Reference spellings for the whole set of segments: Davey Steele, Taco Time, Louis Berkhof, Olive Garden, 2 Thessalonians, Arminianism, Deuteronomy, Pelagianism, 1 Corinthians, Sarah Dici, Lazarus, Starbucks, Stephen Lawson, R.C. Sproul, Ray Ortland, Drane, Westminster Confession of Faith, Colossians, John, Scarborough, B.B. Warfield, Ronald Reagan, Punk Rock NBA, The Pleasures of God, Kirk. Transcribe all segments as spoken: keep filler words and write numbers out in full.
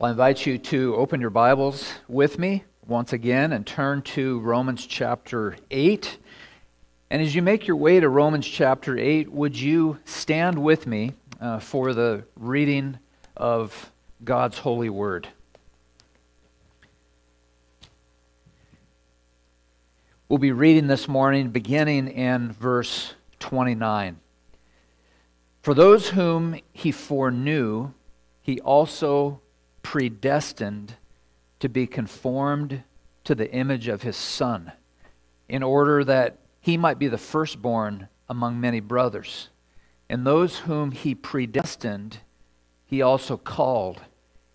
Well, I invite you to open your Bibles with me once again and turn to Romans chapter eight. And as you make your way to Romans chapter eight, would you stand with me uh, for the reading of God's holy word? We'll be reading this morning beginning in verse twenty-nine. For those whom he foreknew, he also predestined to be conformed to the image of his Son, in order that he might be the firstborn among many brothers. And those whom he predestined, he also called.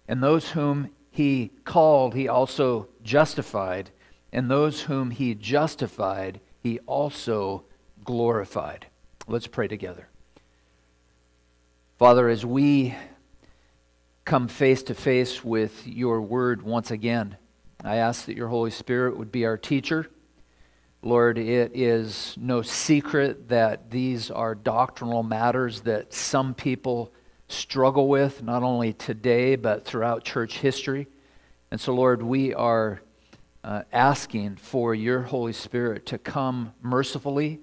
And those whom he called, he also justified. And those whom he justified, he also glorified. Let's pray together. Father, as we come face to face with your word once again, I ask that your Holy Spirit would be our teacher. Lord, it is no secret that these are doctrinal matters that some people struggle with, not only today, but throughout church history. And so, Lord, we are uh, asking for your Holy Spirit to come mercifully,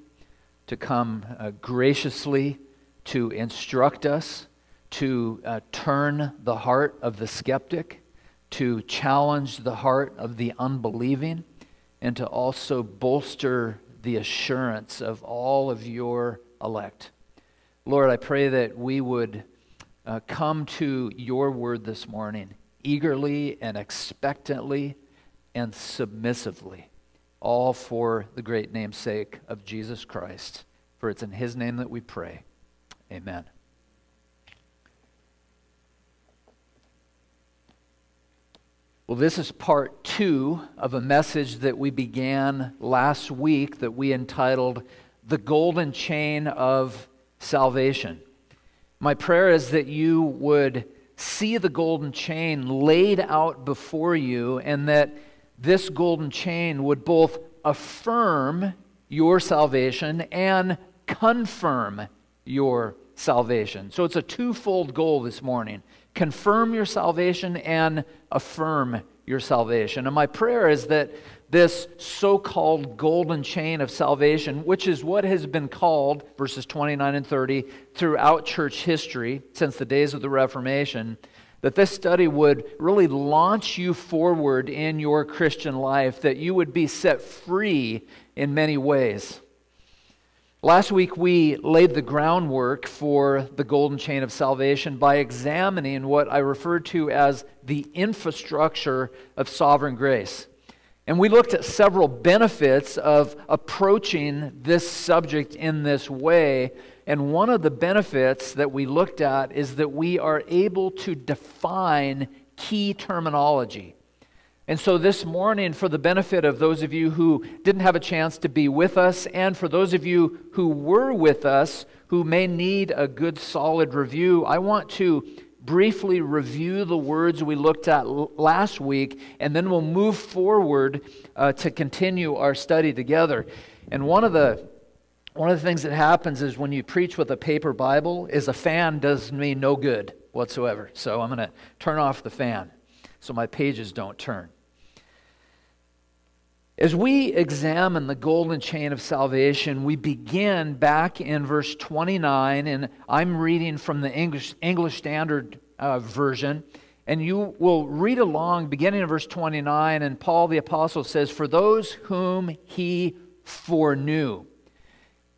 to come uh, graciously, to instruct us, to uh, turn the heart of the skeptic, to challenge the heart of the unbelieving, and to also bolster the assurance of all of your elect. Lord, I pray that we would uh, come to your word this morning eagerly and expectantly and submissively, all for the great namesake of Jesus Christ. For it's in his name that we pray. Amen. Well, this is part two of a message that we began last week that we entitled, The Golden Chain of Salvation. My prayer is that you would see the golden chain laid out before you, and that this golden chain would both affirm your salvation and confirm your salvation. So it's a twofold goal this morning. Confirm your salvation and affirm your salvation. And my prayer is that this so-called golden chain of salvation, which is what has been called, verses twenty-nine and thirty, throughout church history since the days of the Reformation, that this study would really launch you forward in your Christian life, that you would be set free in many ways. Last week, we laid the groundwork for the golden chain of salvation by examining what I referred to as the infrastructure of sovereign grace. And we looked at several benefits of approaching this subject in this way. And one of the benefits that we looked at is that we are able to define key terminology. And so this morning, for the benefit of those of you who didn't have a chance to be with us, and for those of you who were with us who may need a good solid review, I want to briefly review the words we looked at last week, and then we'll move forward uh, to continue our study together. And one of the one of the things that happens is when you preach with a paper Bible is a fan does me no good whatsoever. So I'm going to turn off the fan so my pages don't turn. As we examine the golden chain of salvation, we begin back in verse twenty-nine, and I'm reading from the English, English Standard uh, Version, and you will read along beginning in verse twenty-nine, and Paul the Apostle says, "For those whom he foreknew."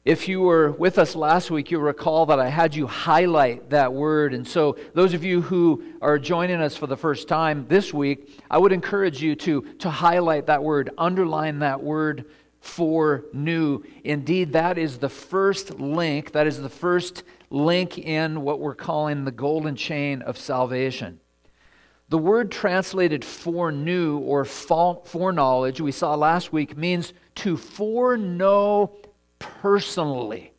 If you were with us last week, you'll recall that I had you highlight that word. And so those of you who are joining us for the first time this week, I would encourage you to, to highlight that word, underline that word, foreknew. Indeed, that is the first link, that is the first link in what we're calling the golden chain of salvation. The word translated foreknew or foreknowledge, we saw last week, means to foreknow personally,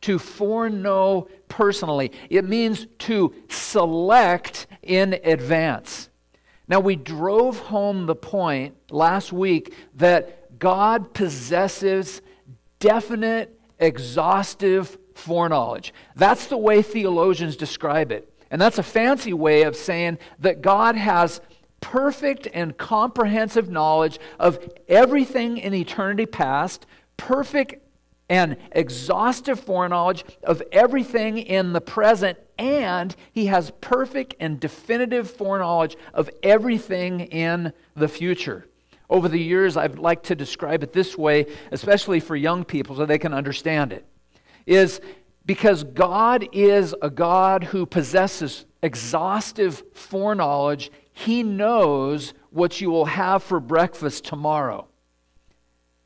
to foreknow personally. It means to select in advance. Now, we drove home the point last week that God possesses definite, exhaustive foreknowledge. That's the way theologians describe it. And that's a fancy way of saying that God has perfect and comprehensive knowledge of everything in eternity past, perfect and exhaustive foreknowledge of everything in the present, and he has perfect and definitive foreknowledge of everything in the future. Over the years, I'd like to describe it this way, especially for young people so they can understand it, is because God is a God who possesses exhaustive foreknowledge. He knows what you will have for breakfast tomorrow.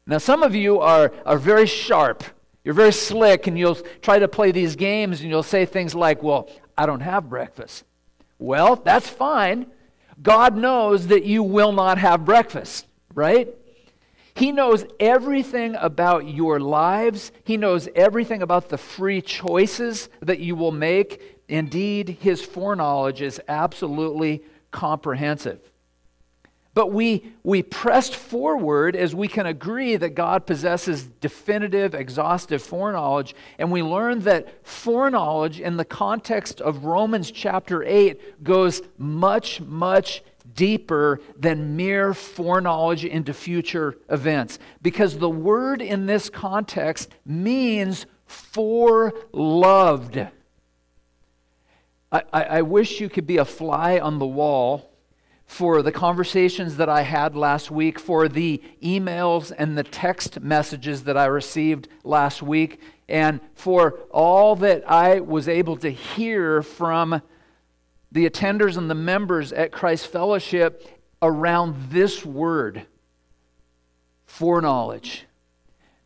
Now, some of you are, are very sharp. You're very slick, and you'll try to play these games, and you'll say things like, well, I don't have breakfast. Well, that's fine. God knows that you will not have breakfast, right? He knows everything about your lives. He knows everything about the free choices that you will make. Indeed, his foreknowledge is absolutely comprehensive. But we, we pressed forward as we can agree that God possesses definitive, exhaustive foreknowledge, and we learned that foreknowledge in the context of Romans chapter eight goes much, much deeper than mere foreknowledge into future events, because the word in this context means foreloved. I, I, I wish you could be a fly on the wall for the conversations that I had last week, for the emails and the text messages that I received last week, and for all that I was able to hear from the attenders and the members at Christ Fellowship around this word, foreknowledge.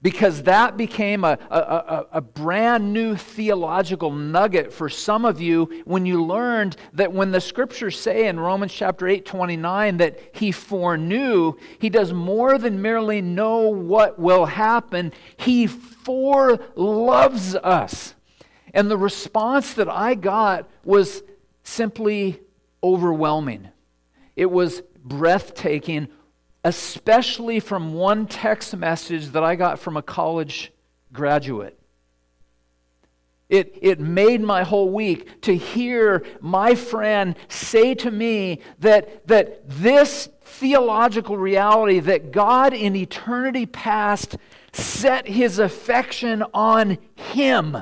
Because that became a, a, a, a brand new theological nugget for some of you when you learned that when the scriptures say in Romans chapter eight, twenty-nine that he foreknew, he does more than merely know what will happen. He foreloves us. And the response that I got was simply overwhelming. It was breathtaking, especially from one text message that I got from a college graduate. It, it made my whole week to hear my friend say to me that, that this theological reality, that God in eternity past set his affection on him,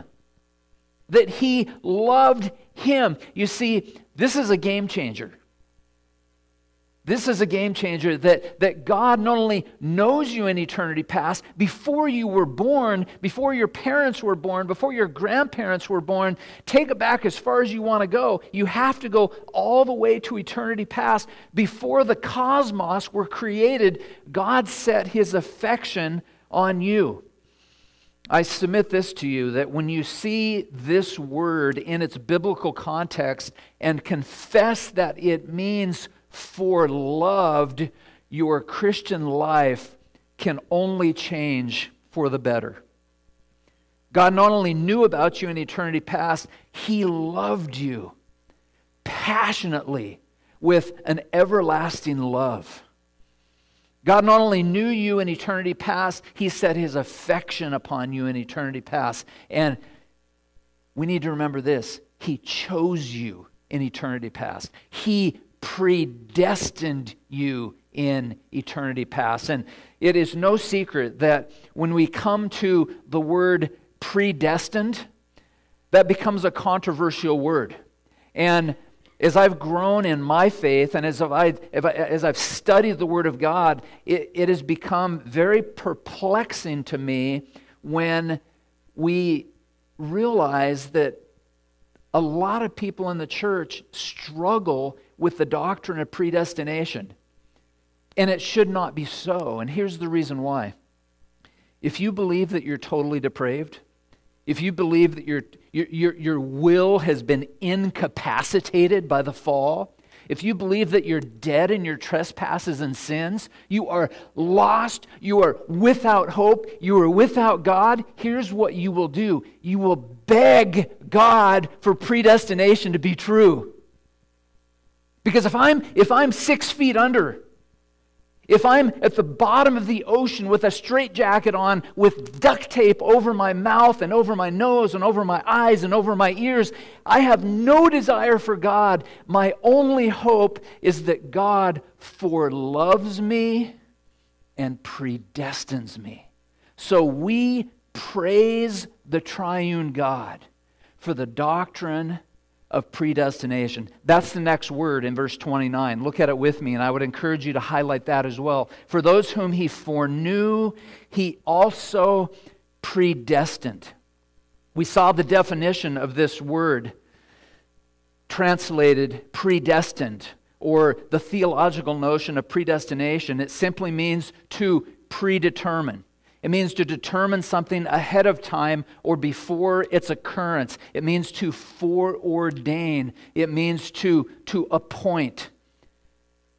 that he loved him. You see, this is a game changer. This is a game changer, that, that God not only knows you in eternity past, before you were born, before your parents were born, before your grandparents were born, take it back as far as you want to go. You have to go all the way to eternity past. Before the cosmos were created, God set his affection on you. I submit this to you, that when you see this word in its biblical context and confess that it means foreloved, your Christian life can only change for the better. God not only knew about you in eternity past, he loved you passionately with an everlasting love. God not only knew you in eternity past, he set his affection upon you in eternity past. And we need to remember this, he chose you in eternity past. He predestined you in eternity past. And it is no secret that when we come to the word predestined, that becomes a controversial word. And as I've grown in my faith, and as I've, as I've studied the Word of God, it, it has become very perplexing to me when we realize that a lot of people in the church struggle with the doctrine of predestination. And it should not be so. And here's the reason why. If you believe that you're totally depraved, if you believe that your, your, your will has been incapacitated by the fall, if you believe that you're dead in your trespasses and sins, you are lost, you are without hope, you are without God, here's what you will do. You will beg God for predestination to be true. Because if I'm, if I'm six feet under, If I'm at the bottom of the ocean with a straitjacket on, with duct tape over my mouth and over my nose and over my eyes and over my ears, I have no desire for God. My only hope is that God forloves me and predestines me. So we praise the triune God for the doctrine of predestination. That's the next word in verse twenty-nine. Look at it with me, and I would encourage you to highlight that as well. For those whom he foreknew, he also predestined. We saw the definition of this word translated predestined, or the theological notion of predestination. It simply means to predetermine. It means to determine something ahead of time or before its occurrence. It means to foreordain. It means to, to appoint.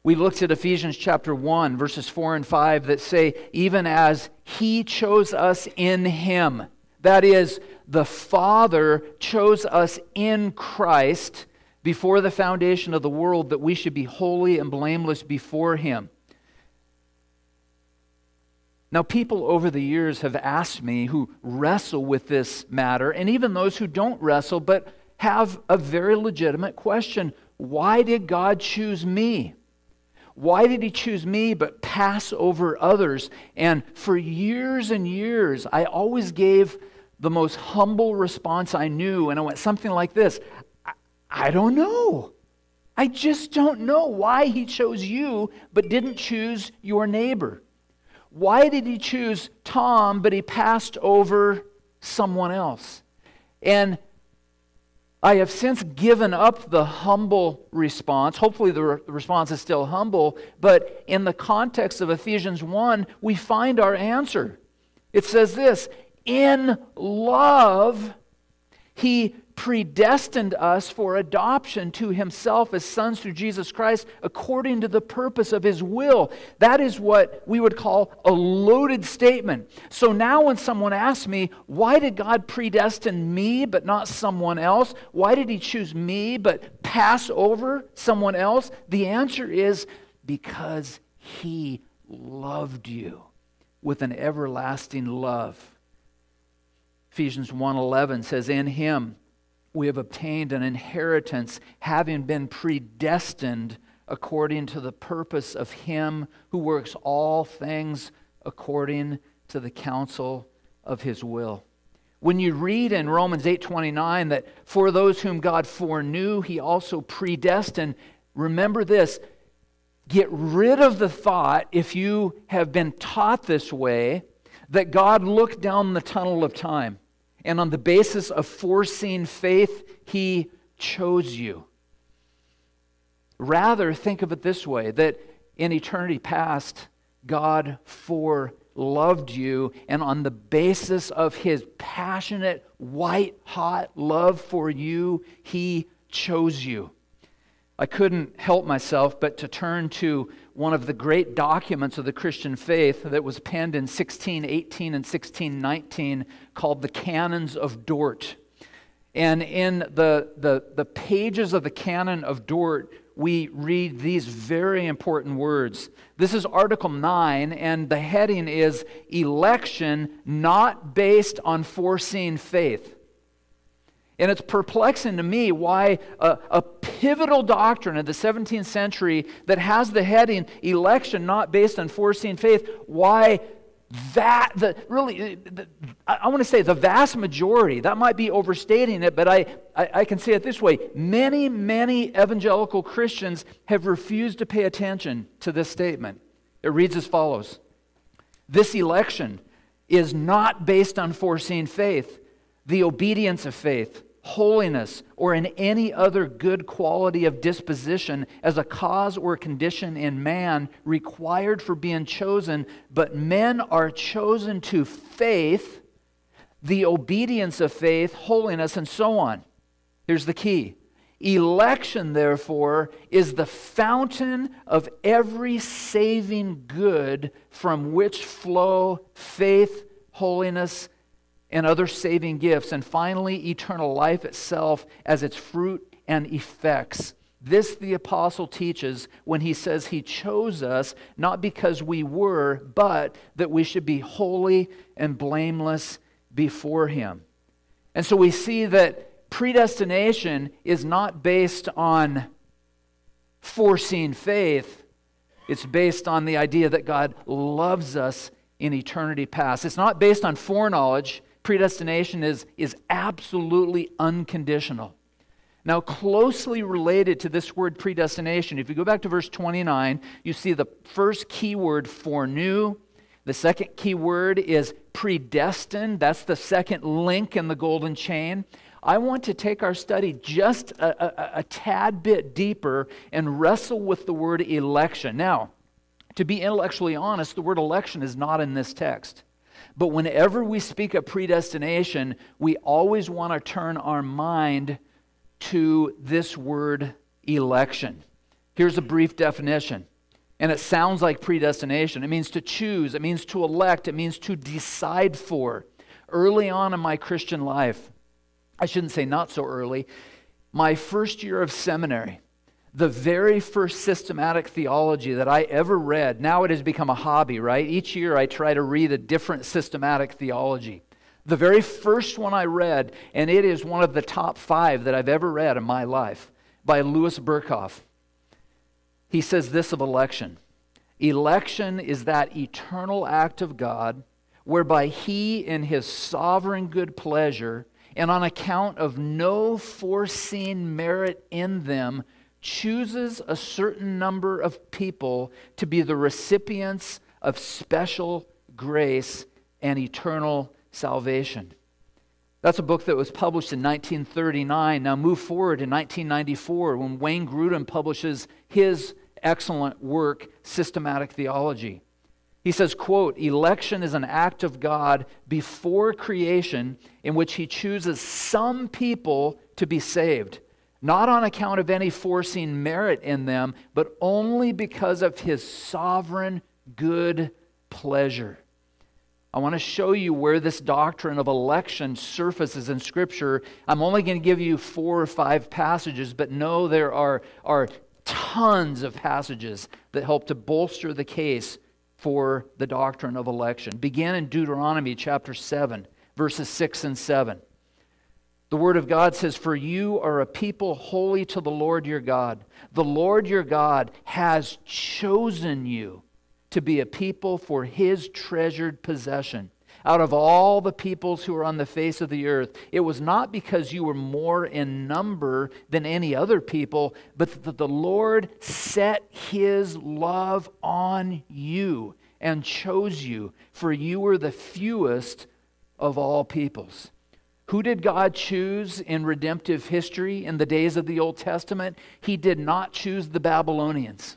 We looked at Ephesians chapter one, verses four and five that say, even as he chose us in him. That is, the Father chose us in Christ before the foundation of the world, that we should be holy and blameless before him. Now, people over the years have asked me who wrestle with this matter, and even those who don't wrestle but have a very legitimate question. Why did God choose me? Why did he choose me but pass over others? And for years and years, I always gave the most humble response I knew, and I went something like this. I, I don't know. I just don't know why he chose you but didn't choose your neighbor. Why did he choose Tom, but he passed over someone else? And I have since given up the humble response. Hopefully the re- response is still humble, but in the context of Ephesians one, we find our answer. It says this, in love, he predestined us for adoption to himself as sons through Jesus Christ according to the purpose of his will. That is what we would call a loaded statement. So now when someone asks me, why did God predestine me but not someone else? Why did he choose me but pass over someone else? The answer is because he loved you with an everlasting love. Ephesians one eleven says, in him we have obtained an inheritance, having been predestined according to the purpose of him who works all things according to the counsel of his will. When you read in Romans eight twenty-nine that for those whom God foreknew, he also predestined, remember this, get rid of the thought, if you have been taught this way, that God looked down the tunnel of time, and on the basis of foreseen faith, he chose you. Rather, think of it this way, that in eternity past, God foreloved you, and on the basis of his passionate, white-hot love for you, he chose you. I couldn't help myself but to turn to one of the great documents of the Christian faith that was penned in sixteen eighteen and sixteen nineteen called the Canons of Dort. And in the, the, the pages of the Canon of Dort, we read these very important words. This is Article nine, and the heading is Election Not Based on Foreseen Faith. And it's perplexing to me why a, a pivotal doctrine of the seventeenth century that has the heading, Election Not Based on Foreseen Faith, why that, the, really, the, I want to say the vast majority, that might be overstating it, but I, I, I can say it this way, many, many evangelical Christians have refused to pay attention to this statement. It reads as follows, this election is not based on foreseen faith, the obedience of faith, holiness, or in any other good quality of disposition as a cause or condition in man required for being chosen, but men are chosen to faith, the obedience of faith, holiness, and so on. Here's the key. Election, therefore, is the fountain of every saving good from which flow faith, holiness, and other saving gifts, and finally eternal life itself as its fruit and effects. This the apostle teaches when he says he chose us, not because we were, but that we should be holy and blameless before him. And so we see that predestination is not based on foreseen faith. It's based on the idea that God loves us in eternity past. It's not based on foreknowledge. Predestination is, is absolutely unconditional. Now, closely related to this word predestination, if you go back to verse twenty-nine, you see the first key word, foreknew. The second key word is predestined. That's the second link in the golden chain. I want to take our study just a, a, a tad bit deeper and wrestle with the word election. Now, to be intellectually honest, the word election is not in this text. But whenever we speak of predestination, we always want to turn our mind to this word election. Here's a brief definition, and it sounds like predestination. It means to choose, it means to elect, it means to decide for. Early on in my Christian life, I shouldn't say not so early, my first year of seminary, the very first systematic theology that I ever read, now it has become a hobby, right? Each year I try to read a different systematic theology. The very first one I read, and it is one of the top five that I've ever read in my life, by Louis Berkhof. He says this of election: election is that eternal act of God whereby he, in his sovereign good pleasure, and on account of no foreseen merit in them, chooses a certain number of people to be the recipients of special grace and eternal salvation. That's a book that was published in nineteen thirty-nine. Now move forward to nineteen ninety-four when Wayne Grudem publishes his excellent work, Systematic Theology. He says, quote, "Election is an act of God before creation in which he chooses some people to be saved, not on account of any foreseen merit in them, but only because of his sovereign good pleasure." I want to show you where this doctrine of election surfaces in Scripture. I'm only going to give you four or five passages, but no, there are, are tons of passages that help to bolster the case for the doctrine of election. Begin in Deuteronomy chapter seven, verses six and seven. The Word of God says, "For you are a people holy to the Lord your God. The Lord your God has chosen you to be a people for his treasured possession. Out of all the peoples who are on the face of the earth, it was not because you were more in number than any other people, but that the Lord set his love on you and chose you, for you were the fewest of all peoples." Who did God choose in redemptive history in the days of the Old Testament? He did not choose the Babylonians.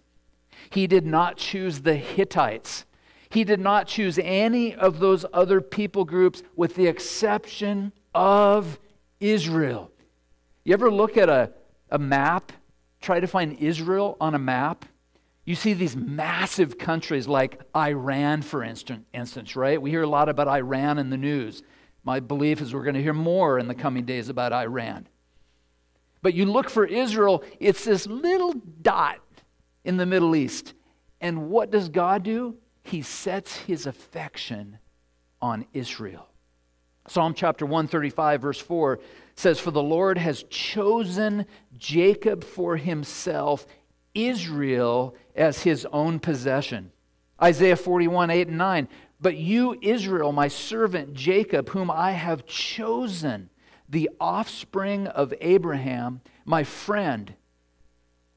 He did not choose the Hittites. He did not choose any of those other people groups with the exception of Israel. You ever look at a, a map, try to find Israel on a map? You see these massive countries like Iran, for instance, instance, right? We hear a lot about Iran in the news. My belief is we're going to hear more in the coming days about Iran. But you look for Israel, it's this little dot in the Middle East. And what does God do? He sets his affection on Israel. Psalm chapter one thirty-five, verse four says, "For the Lord has chosen Jacob for himself, Israel as his own possession." Isaiah forty-one, eight and nine, "But you, Israel, my servant Jacob, whom I have chosen, the offspring of Abraham, my friend,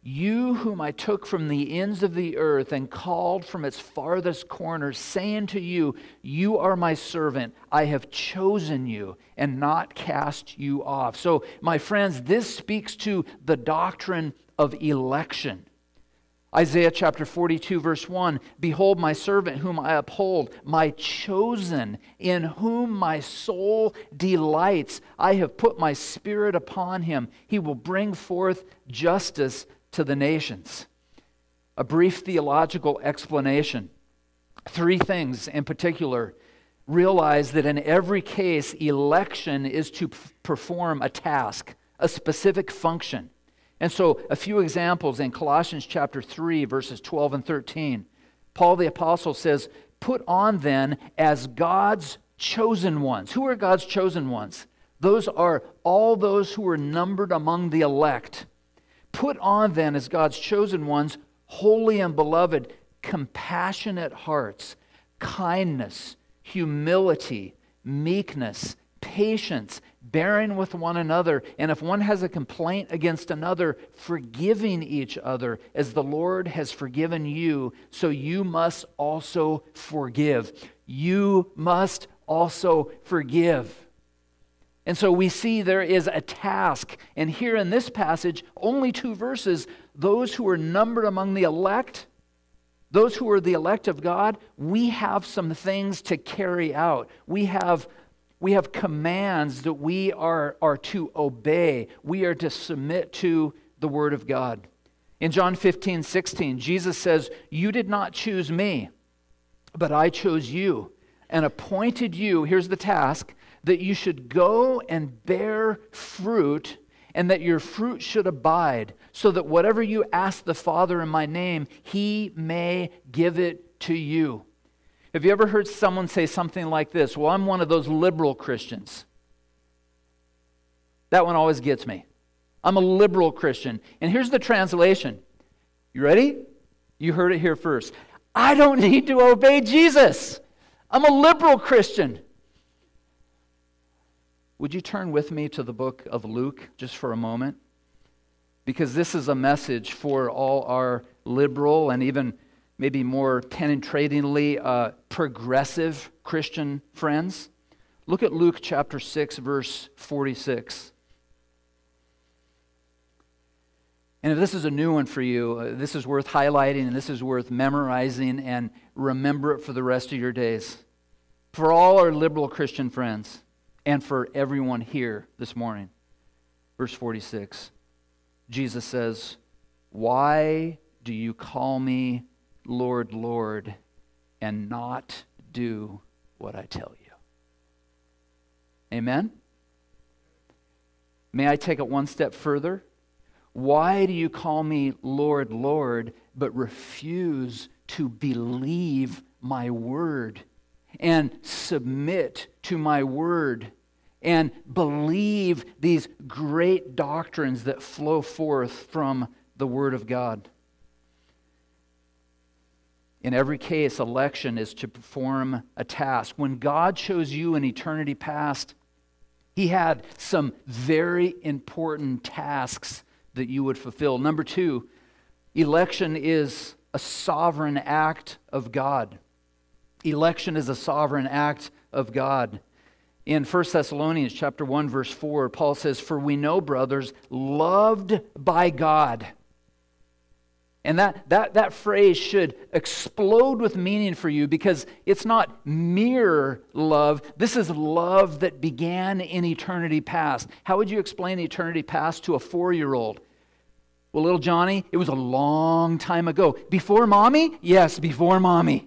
you whom I took from the ends of the earth and called from its farthest corners, saying to you, you are my servant. I have chosen you and not cast you off." So, my friends, this speaks to the doctrine of election. Isaiah chapter forty-two, verse one, "Behold, my servant whom I uphold, my chosen, in whom my soul delights. I have put my spirit upon him. He will bring forth justice to the nations." A brief theological explanation. Three things in particular. Realize that in every case, election is to perform a task, a specific function. And so a few examples in Colossians chapter three, verses twelve and thirteen. Paul the Apostle says, put on then as God's chosen ones. Who are God's chosen ones? Those are all those who are numbered among the elect. Put on then as God's chosen ones, holy and beloved, compassionate hearts, kindness, humility, meekness, patience, bearing with one another, and if one has a complaint against another, forgiving each other, as the Lord has forgiven you, so you must also forgive. You must also forgive. And so we see there is a task, and here in this passage, only two verses, those who are numbered among the elect, those who are the elect of God, we have some things to carry out. We have We have commands that we are, are to obey. We are to submit to the Word of God. In John fifteen sixteen, Jesus says, you did not choose me, but I chose you and appointed you, here's the task, that you should go and bear fruit and that your fruit should abide, so that whatever you ask the Father in my name, He may give it to you. Have you ever heard someone say something like this? Well, I'm one of those liberal Christians. That one always gets me. I'm a liberal Christian. And here's the translation. You ready? You heard it here first. I don't need to obey Jesus. I'm a liberal Christian. Would you turn with me to the book of Luke just for a moment? Because this is a message for all our liberal and even maybe more penetratingly uh, progressive Christian friends. Look at Luke chapter six, verse forty-six. And if this is a new one for you, uh, this is worth highlighting, and this is worth memorizing, and remember it for the rest of your days. For all our liberal Christian friends, and for everyone here this morning. Verse forty-six, Jesus says, why do you call me Lord, Lord, and not do what I tell you? Amen? May I take it one step further? Why do you call me Lord, Lord, but refuse to believe my word and submit to my word and believe these great doctrines that flow forth from the Word of God? In every case, election is to perform a task. When God chose you in eternity past, He had some very important tasks that you would fulfill. Number two, election is a sovereign act of God. Election is a sovereign act of God. In First Thessalonians chapter one, verse four, Paul says, for we know, brothers, loved by God. And that, that, that phrase should explode with meaning for you, because it's not mere love. This is love that began in eternity past. How would you explain eternity past to a four-year-old? Well, little Johnny, it was a long time ago. Before Mommy? Yes, before Mommy.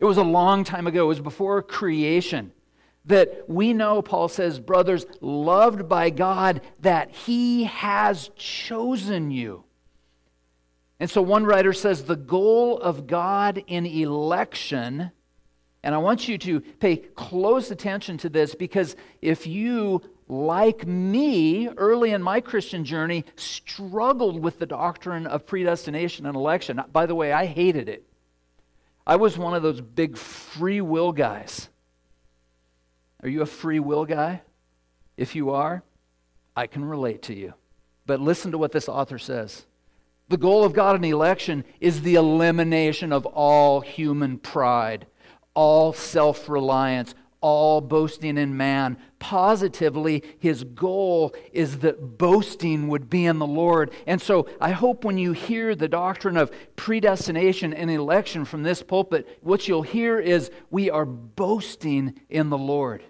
It was a long time ago. It was before creation. That we know, Paul says, brothers, loved by God, that He has chosen you. And so one writer says, the goal of God in election, and I want you to pay close attention to this, because if you, like me, early in my Christian journey, struggled with the doctrine of predestination and election, by the way, I hated it. I was one of those big free will guys. Are you a free will guy? If you are, I can relate to you. But listen to what this author says. The goal of God in election is the elimination of all human pride, all self-reliance, all boasting in man. Positively, His goal is that boasting would be in the Lord. And so I hope when you hear the doctrine of predestination and election from this pulpit, what you'll hear is we are boasting in the Lord.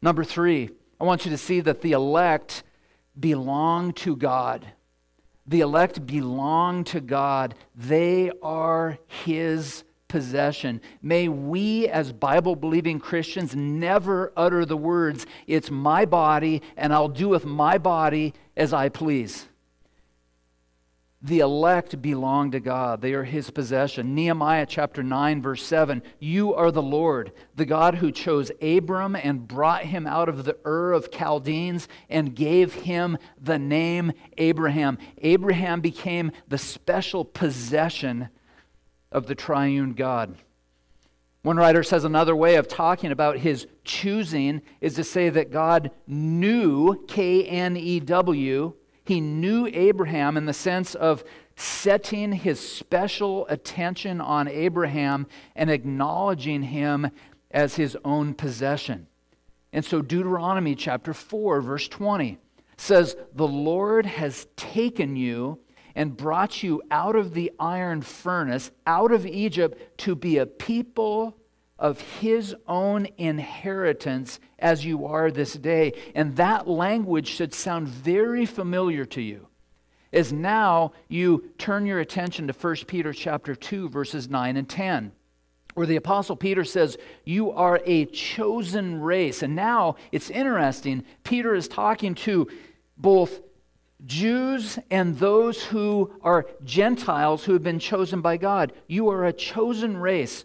Number three, I want you to see that the elect belong to God. The elect belong to God. They are His possession. May we as Bible-believing Christians never utter the words, "It's my body and I'll do with my body as I please." The elect belong to God. They are His possession. Nehemiah chapter nine, verse seven, "You are the Lord, the God who chose Abram and brought him out of the Ur of Chaldeans and gave him the name Abraham." Abraham became the special possession of the triune God. One writer says another way of talking about His choosing is to say that God knew, K N E W, He knew Abraham in the sense of setting His special attention on Abraham and acknowledging him as His own possession. And so Deuteronomy chapter four, verse twenty says, "The Lord has taken you and brought you out of the iron furnace, out of Egypt, to be a people of His own inheritance as you are this day." And that language should sound very familiar to you as now you turn your attention to First Peter chapter two, verses nine and ten, where the Apostle Peter says, "You are a chosen race." And now it's interesting, Peter is talking to both Jews and those who are Gentiles who have been chosen by God. You are a chosen race,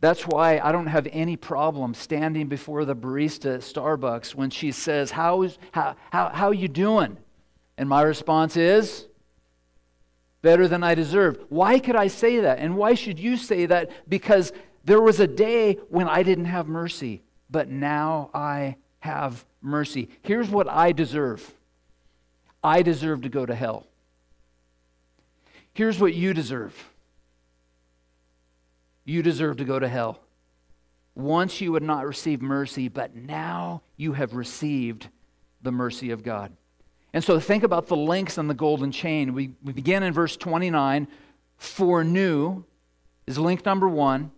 That's why I don't have any problem standing before the barista at Starbucks when she says, How's, how, how, how you doing? And my response is, better than I deserve. Why could I say that? And why should you say that? Because there was a day when I didn't have mercy, but now I have mercy. Here's what I deserve. I deserve to go to hell. Here's what you deserve. You deserve to go to hell. Once you had not received mercy, but now you have received the mercy of God. And so think about the links on the golden chain. We, we begin in verse twenty-nine. For new is link number one.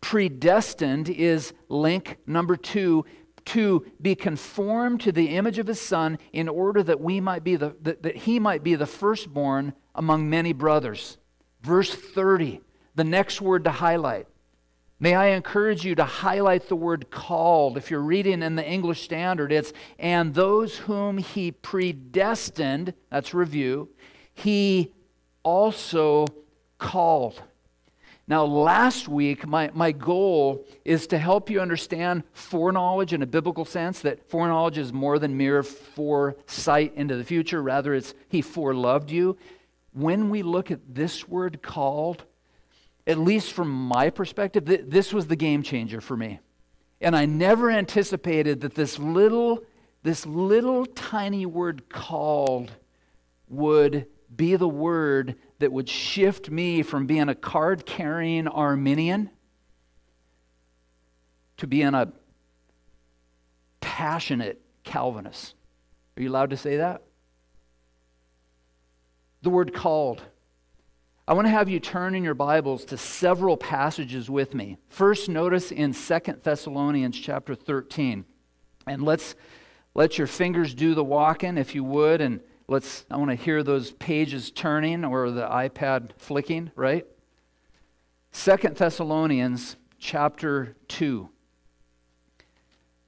Predestined is link number two. To be conformed to the image of His Son in order that we might be the that, that He might be the firstborn among many brothers. Verse thirty. The next word to highlight. May I encourage you to highlight the word called. If you're reading in the English Standard, it's, "and those whom He predestined," that's review, "He also called." Now, last week, my, my goal is to help you understand foreknowledge in a biblical sense, that foreknowledge is more than mere foresight into the future. Rather, it's He foreloved you. When we look at this word called, at least from my perspective, th this was the game changer for me. And I never anticipated that this little, this little tiny word called would be the word that would shift me from being a card-carrying Arminian to being a passionate Calvinist. Are you allowed to say that? The word called. I want to have you turn in your Bibles to several passages with me. First, notice in Second Thessalonians chapter thirteen. And let's let your fingers do the walking, if you would, and let's I want to hear those pages turning or the iPad flicking, right? Second Thessalonians chapter two.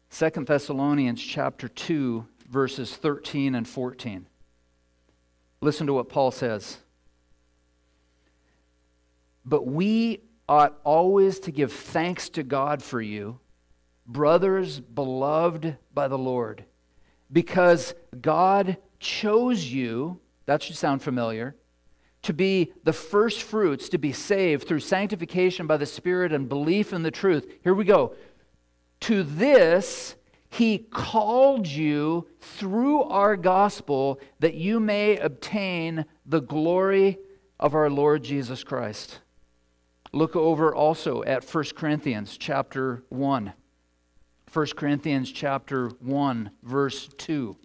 Second Thessalonians chapter two, verses thirteen and fourteen. Listen to what Paul says. "But we ought always to give thanks to God for you, brothers beloved by the Lord, because God chose you," that should sound familiar, "to be the first fruits to be saved through sanctification by the Spirit and belief in the truth." Here we go. "To this He called you through our gospel, that you may obtain the glory of our Lord Jesus Christ." Look over also at First Corinthians chapter one. First Corinthians chapter one, verse two.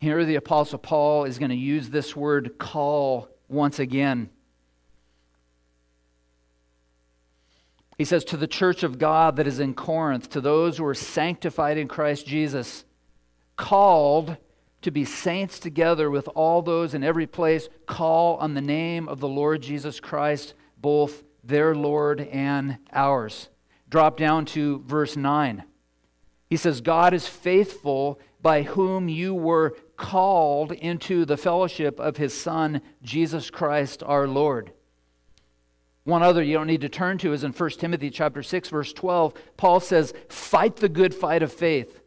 Here the Apostle Paul is going to use this word call once again. He says, to the church of God that is in Corinth, to those who are sanctified in Christ Jesus, called to be saints together with all those in every place, call on the name of the Lord Jesus Christ, both their Lord and ours. Drop down to verse nine. He says, God is faithful, by whom you were called into the fellowship of His Son, Jesus Christ our Lord. One other you don't need to turn to is in First Timothy chapter six, verse twelve. Paul says, fight the good fight of faith.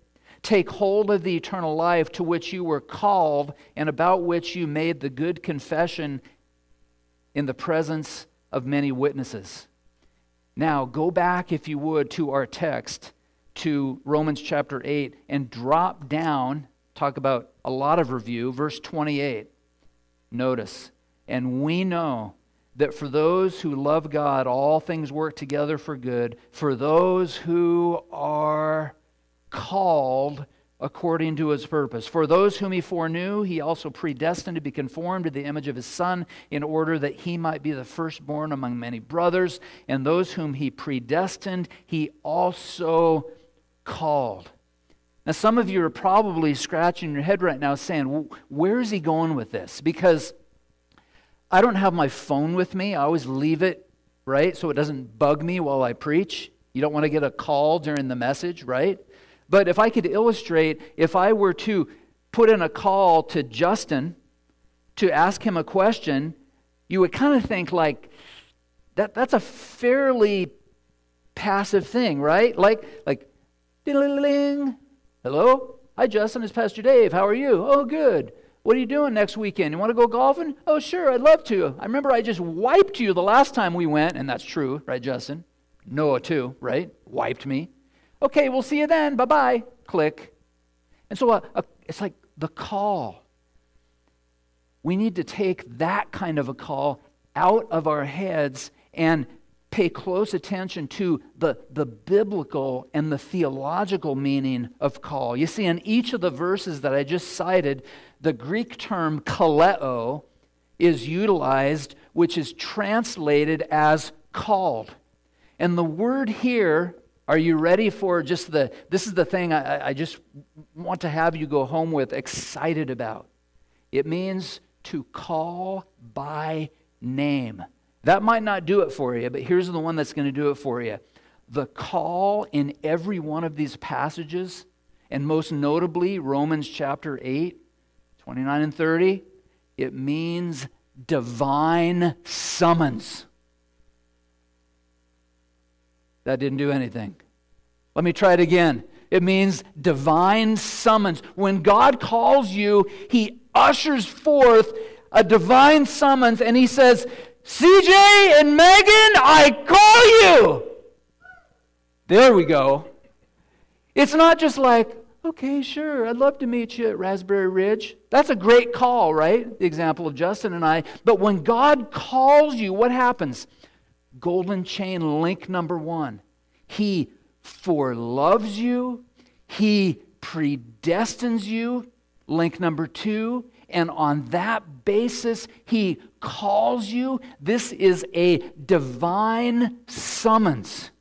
Take hold of the eternal life to which you were called and about which you made the good confession in the presence of many witnesses. Now, go back, if you would, to our text, to Romans chapter eight, and drop down, talk about a lot of review, verse twenty-eight. Notice, and we know that for those who love God, all things work together for good, for those who are called according to His purpose. For those whom He foreknew, He also predestined to be conformed to the image of His Son, in order that He might be the firstborn among many brothers. And those whom He predestined, He also called. Now, some of you are probably scratching your head right now saying, well, where is he going with this? Because I don't have my phone with me. I always leave it, right, so it doesn't bug me while I preach. You don't want to get a call during the message, right? But if I could illustrate, if I were to put in a call to Justin to ask him a question, you would kind of think like, that, that's a fairly passive thing, right? Like, like, ding-a-ling-a-ling. Hello? Hi, Justin. It's Pastor Dave. How are you? Oh, good. What are you doing next weekend? You want to go golfing? Oh, sure. I'd love to. I remember I just wiped you the last time we went, and that's true, right, Justin? Noah, too, right? Wiped me. Okay, we'll see you then. Bye-bye. Click. And so uh, uh, it's like the call. We need to take that kind of a call out of our heads and pay close attention to the, the biblical and the theological meaning of call. You see, in each of the verses that I just cited, the Greek term kaleo is utilized, which is translated as called. And the word here... Are you ready for just the, this is the thing I, I just want to have you go home with, excited about. It means to call by name. That might not do it for you, but here's the one that's going to do it for you. The call in every one of these passages, and most notably Romans chapter eight, twenty-nine and thirty, it means divine summons. That didn't do anything. Let me try it again. It means divine summons. When God calls you, He ushers forth a divine summons, and He says, C J and Megan, I call you. There we go. It's not just like, okay, sure, I'd love to meet you at Raspberry Ridge. That's a great call, right? The example of Justin and I. But when God calls you, what happens? Golden chain link number one. He foreloves you. He predestines you. Link number two. And on that basis, He calls you. This is a divine summons.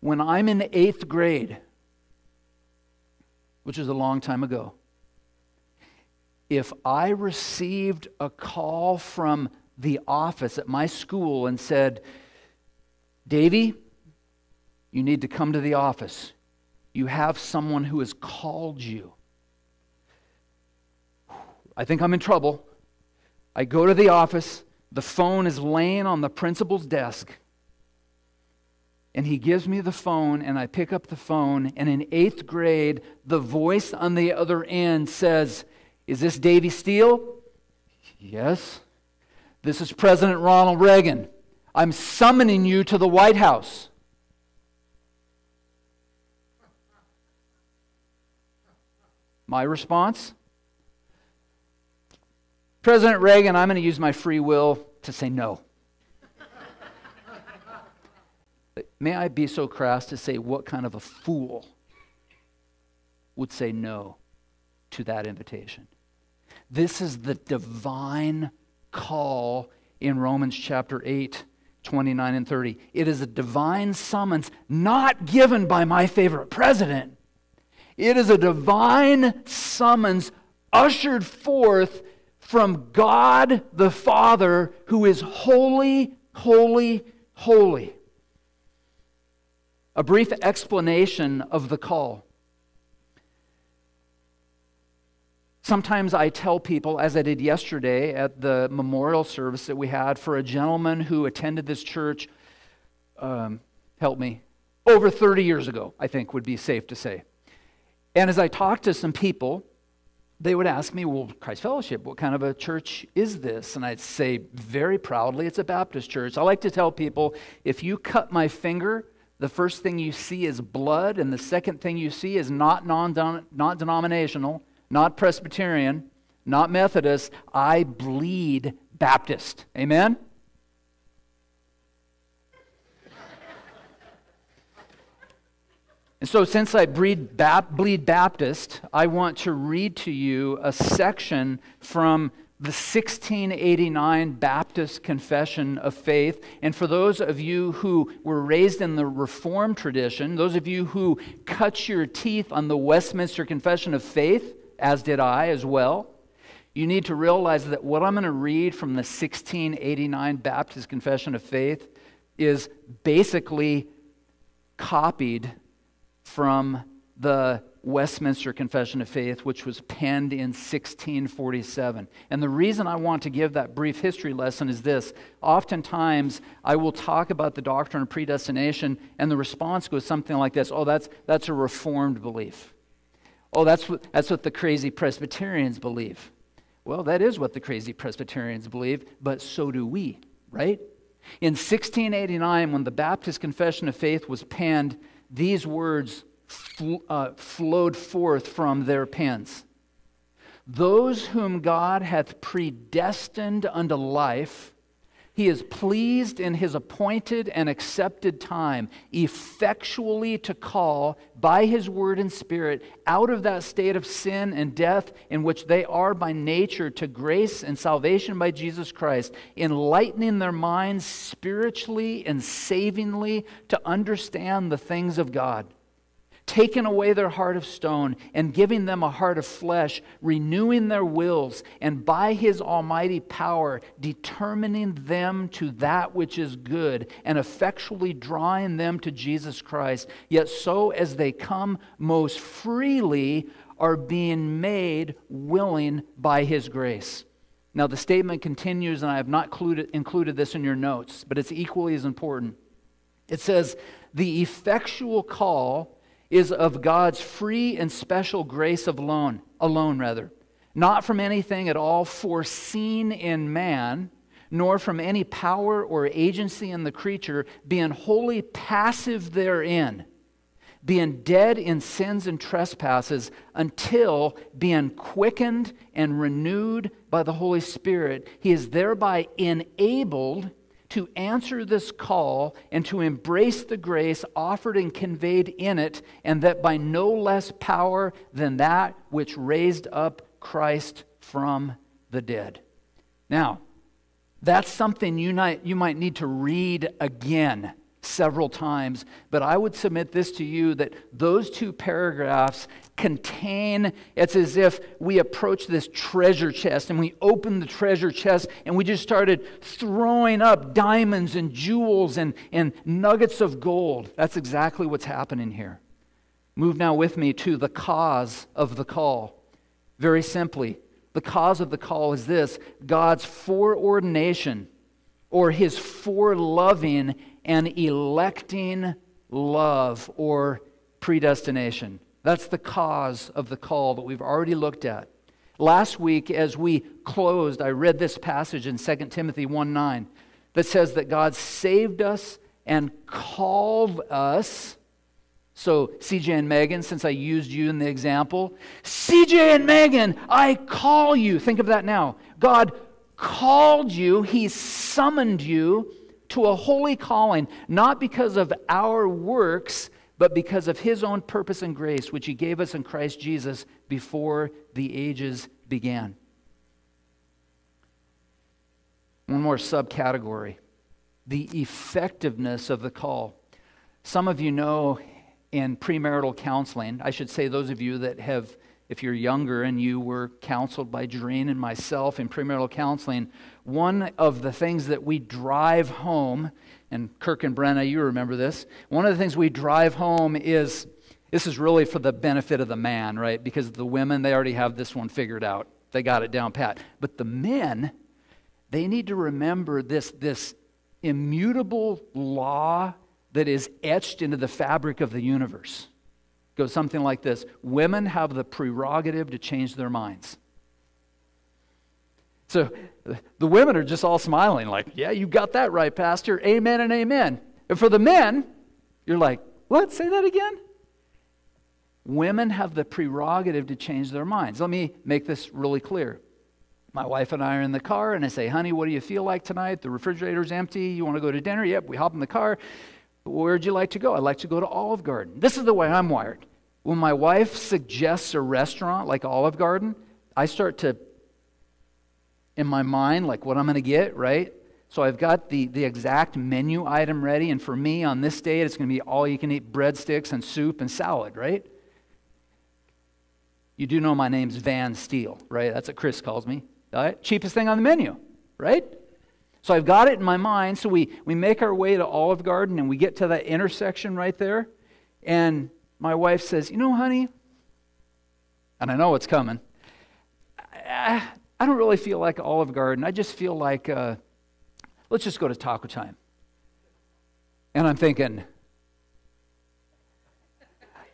When I'm in eighth grade, which is a long time ago, if I received a call from the office at my school and said, Davey, you need to come to the office. You have someone who has called you. I think I'm in trouble. I go to the office. The phone is laying on the principal's desk. And he gives me the phone, and I pick up the phone, and in eighth grade, the voice on the other end says, is this Davey Steele? Yes. This is President Ronald Reagan. I'm summoning you to the White House. My response? President Reagan, I'm going to use my free will to say no. May I be so crass to say, what kind of a fool would say no to that invitation? This is the divine call in Romans chapter eight, twenty-nine and thirty. It is a divine summons not given by my favorite president. It is a divine summons ushered forth from God the Father, who is holy, holy, holy. A brief explanation of the call. Sometimes I tell people, as I did yesterday at the memorial service that we had for a gentleman who attended this church, um, help me, over thirty years ago, I think would be safe to say. And as I talked to some people, they would ask me, well, Christ Fellowship, what kind of a church is this? And I'd say very proudly, it's a Baptist church. I like to tell people, if you cut my finger, the first thing you see is blood, and the second thing you see is not non not denominational, not Presbyterian, not Methodist. I bleed Baptist. Amen? And so since I bleed Baptist, I want to read to you a section from the sixteen eighty-nine Baptist Confession of Faith. And for those of you who were raised in the Reformed tradition, those of you who cut your teeth on the Westminster Confession of Faith, as did I as well, you need to realize that what I'm going to read from the sixteen eighty-nine Baptist Confession of Faith is basically copied from the Westminster Confession of Faith, which was penned in sixteen forty-seven. And the reason I want to give that brief history lesson is this. Oftentimes, I will talk about the doctrine of predestination, and the response goes something like this. Oh, that's, that's a Reformed belief. Oh, that's what, that's what the crazy Presbyterians believe. Well, that is what the crazy Presbyterians believe, but so do we, right? In sixteen eighty-nine, when the Baptist Confession of Faith was penned, these words Fl uh, flowed forth from their pens. Those whom God hath predestined unto life, he is pleased in his appointed and accepted time, effectually to call by his word and spirit out of that state of sin and death in which they are by nature to grace and salvation by Jesus Christ, enlightening their minds spiritually and savingly to understand the things of God, taking away their heart of stone and giving them a heart of flesh, renewing their wills, and by his almighty power determining them to that which is good and effectually drawing them to Jesus Christ, yet so as they come most freely are being made willing by his grace. Now the statement continues, and I have not included this in your notes, but it's equally as important. It says, the effectual call is of God's free and special grace of alone, alone rather, not from anything at all foreseen in man, nor from any power or agency in the creature, being wholly passive therein, being dead in sins and trespasses, until being quickened and renewed by the Holy Spirit, he is thereby enabled to answer this call and to embrace the grace offered and conveyed in it, and that by no less power than that which raised up Christ from the dead. Now, that's something you might, you might need to read again several times, but I would submit this to you, that those two paragraphs contain, it's as if we approach this treasure chest and we open the treasure chest and we just started throwing up diamonds and jewels and, and nuggets of gold. That's exactly what's happening here. Move now with me to the cause of the call. Very simply, the cause of the call is this: God's foreordination, or his foreloving and electing love, or predestination. That's the cause of the call that we've already looked at. Last week, as we closed, I read this passage in Second Timothy one nine that says that God saved us and called us. So, C J and Megan, since I used you in the example, C J and Megan, I call you. Think of that now. God called you, he's summoned you to a holy calling, not because of our works, but because of his own purpose and grace, which he gave us in Christ Jesus before the ages began. One more subcategory, the effectiveness of the call. Some of you know in premarital counseling, I should say those of you that have, if you're younger and you were counseled by Drane and myself in premarital counseling, one of the things that we drive home, and Kirk and Brenna, you remember this, one of the things we drive home is, this is really for the benefit of the man, right? Because the women, they already have this one figured out. They got it down pat. But the men, they need to remember this, this immutable law that is etched into the fabric of the universe. It goes something like this. Women have the prerogative to change their minds. So the women are just all smiling like, yeah, you got that right, Pastor. Amen and amen. And for the men, you're like, what? Say that again? Women have the prerogative to change their minds. Let me make this really clear. My wife and I are in the car, and I say, honey, what do you feel like tonight? The refrigerator's empty. You want to go to dinner? Yep, we hop in the car. Where'd you like to go? I'd like to go to Olive Garden. This is the way I'm wired. When my wife suggests a restaurant like Olive Garden, I start to, in my mind, like what I'm going to get, right? So I've got the, the exact menu item ready, and for me on this date, it's going to be all-you-can-eat breadsticks and soup and salad, right? You do know my name's Van Steele, right? That's what Chris calls me. All right? Cheapest thing on the menu, right? So I've got it in my mind. So we, we make our way to Olive Garden, and we get to that intersection right there. And my wife says, you know, honey, and I know it's coming, I, I don't really feel like Olive Garden. I just feel like, uh, let's just go to Taco Time. And I'm thinking,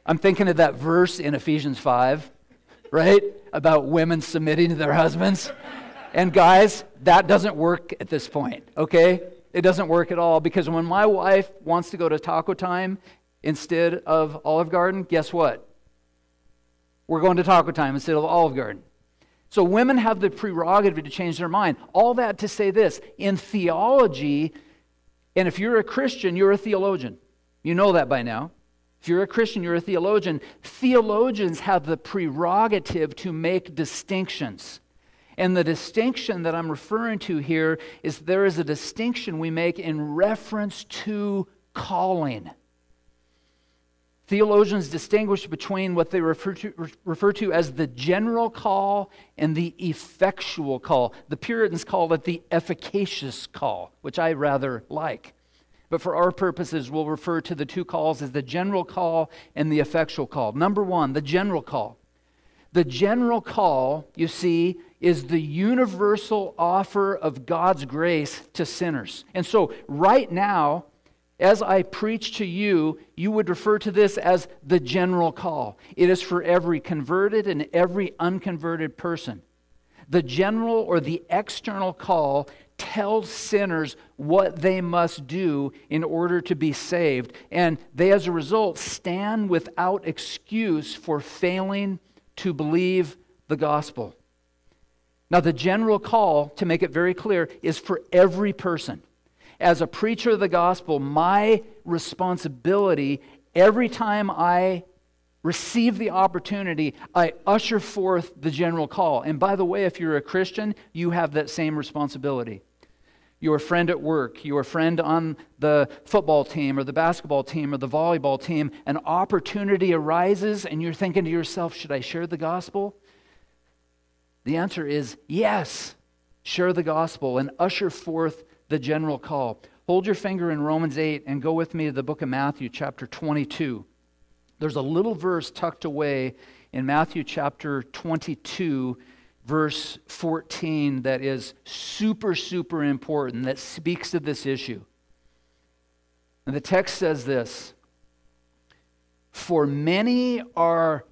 I'm thinking of that verse in Ephesians five, right? About women submitting to their husbands. And guys, that doesn't work at this point, okay? It doesn't work at all, because when my wife wants to go to Taco Time instead of Olive Garden, guess what? We're going to Taco Time instead of Olive Garden. So women have the prerogative to change their mind. All that to say this, in theology, and if you're a Christian, you're a theologian. You know that by now. If you're a Christian, you're a theologian. Theologians have the prerogative to make distinctions. And the distinction that I'm referring to here is there is a distinction we make in reference to calling. Theologians distinguish between what they refer to, refer to as the general call and the effectual call. The Puritans called it the efficacious call, which I rather like. But for our purposes, we'll refer to the two calls as the general call and the effectual call. Number one, the general call. The general call, you see, is the universal offer of God's grace to sinners. And so right now, as I preach to you, you would refer to this as the general call. It is for every converted and every unconverted person. The general or the external call tells sinners what they must do in order to be saved, and they as a result stand without excuse for failing to believe the gospel. Now the general call, to make it very clear, is for every person. As a preacher of the gospel, my responsibility every time I receive the opportunity, I usher forth the general call. And by the way, if you're a Christian, you have that same responsibility. Your friend at work, your friend on the football team or the basketball team or the volleyball team, an opportunity arises and you're thinking to yourself, should I share the gospel? The answer is yes, share the gospel and usher forth the general call. Hold your finger in Romans eight and go with me to the book of Matthew chapter twenty-two. There's a little verse tucked away in Matthew chapter twenty-two, verse fourteen, that is super, super important, that speaks to this issue. And the text says this, "For many are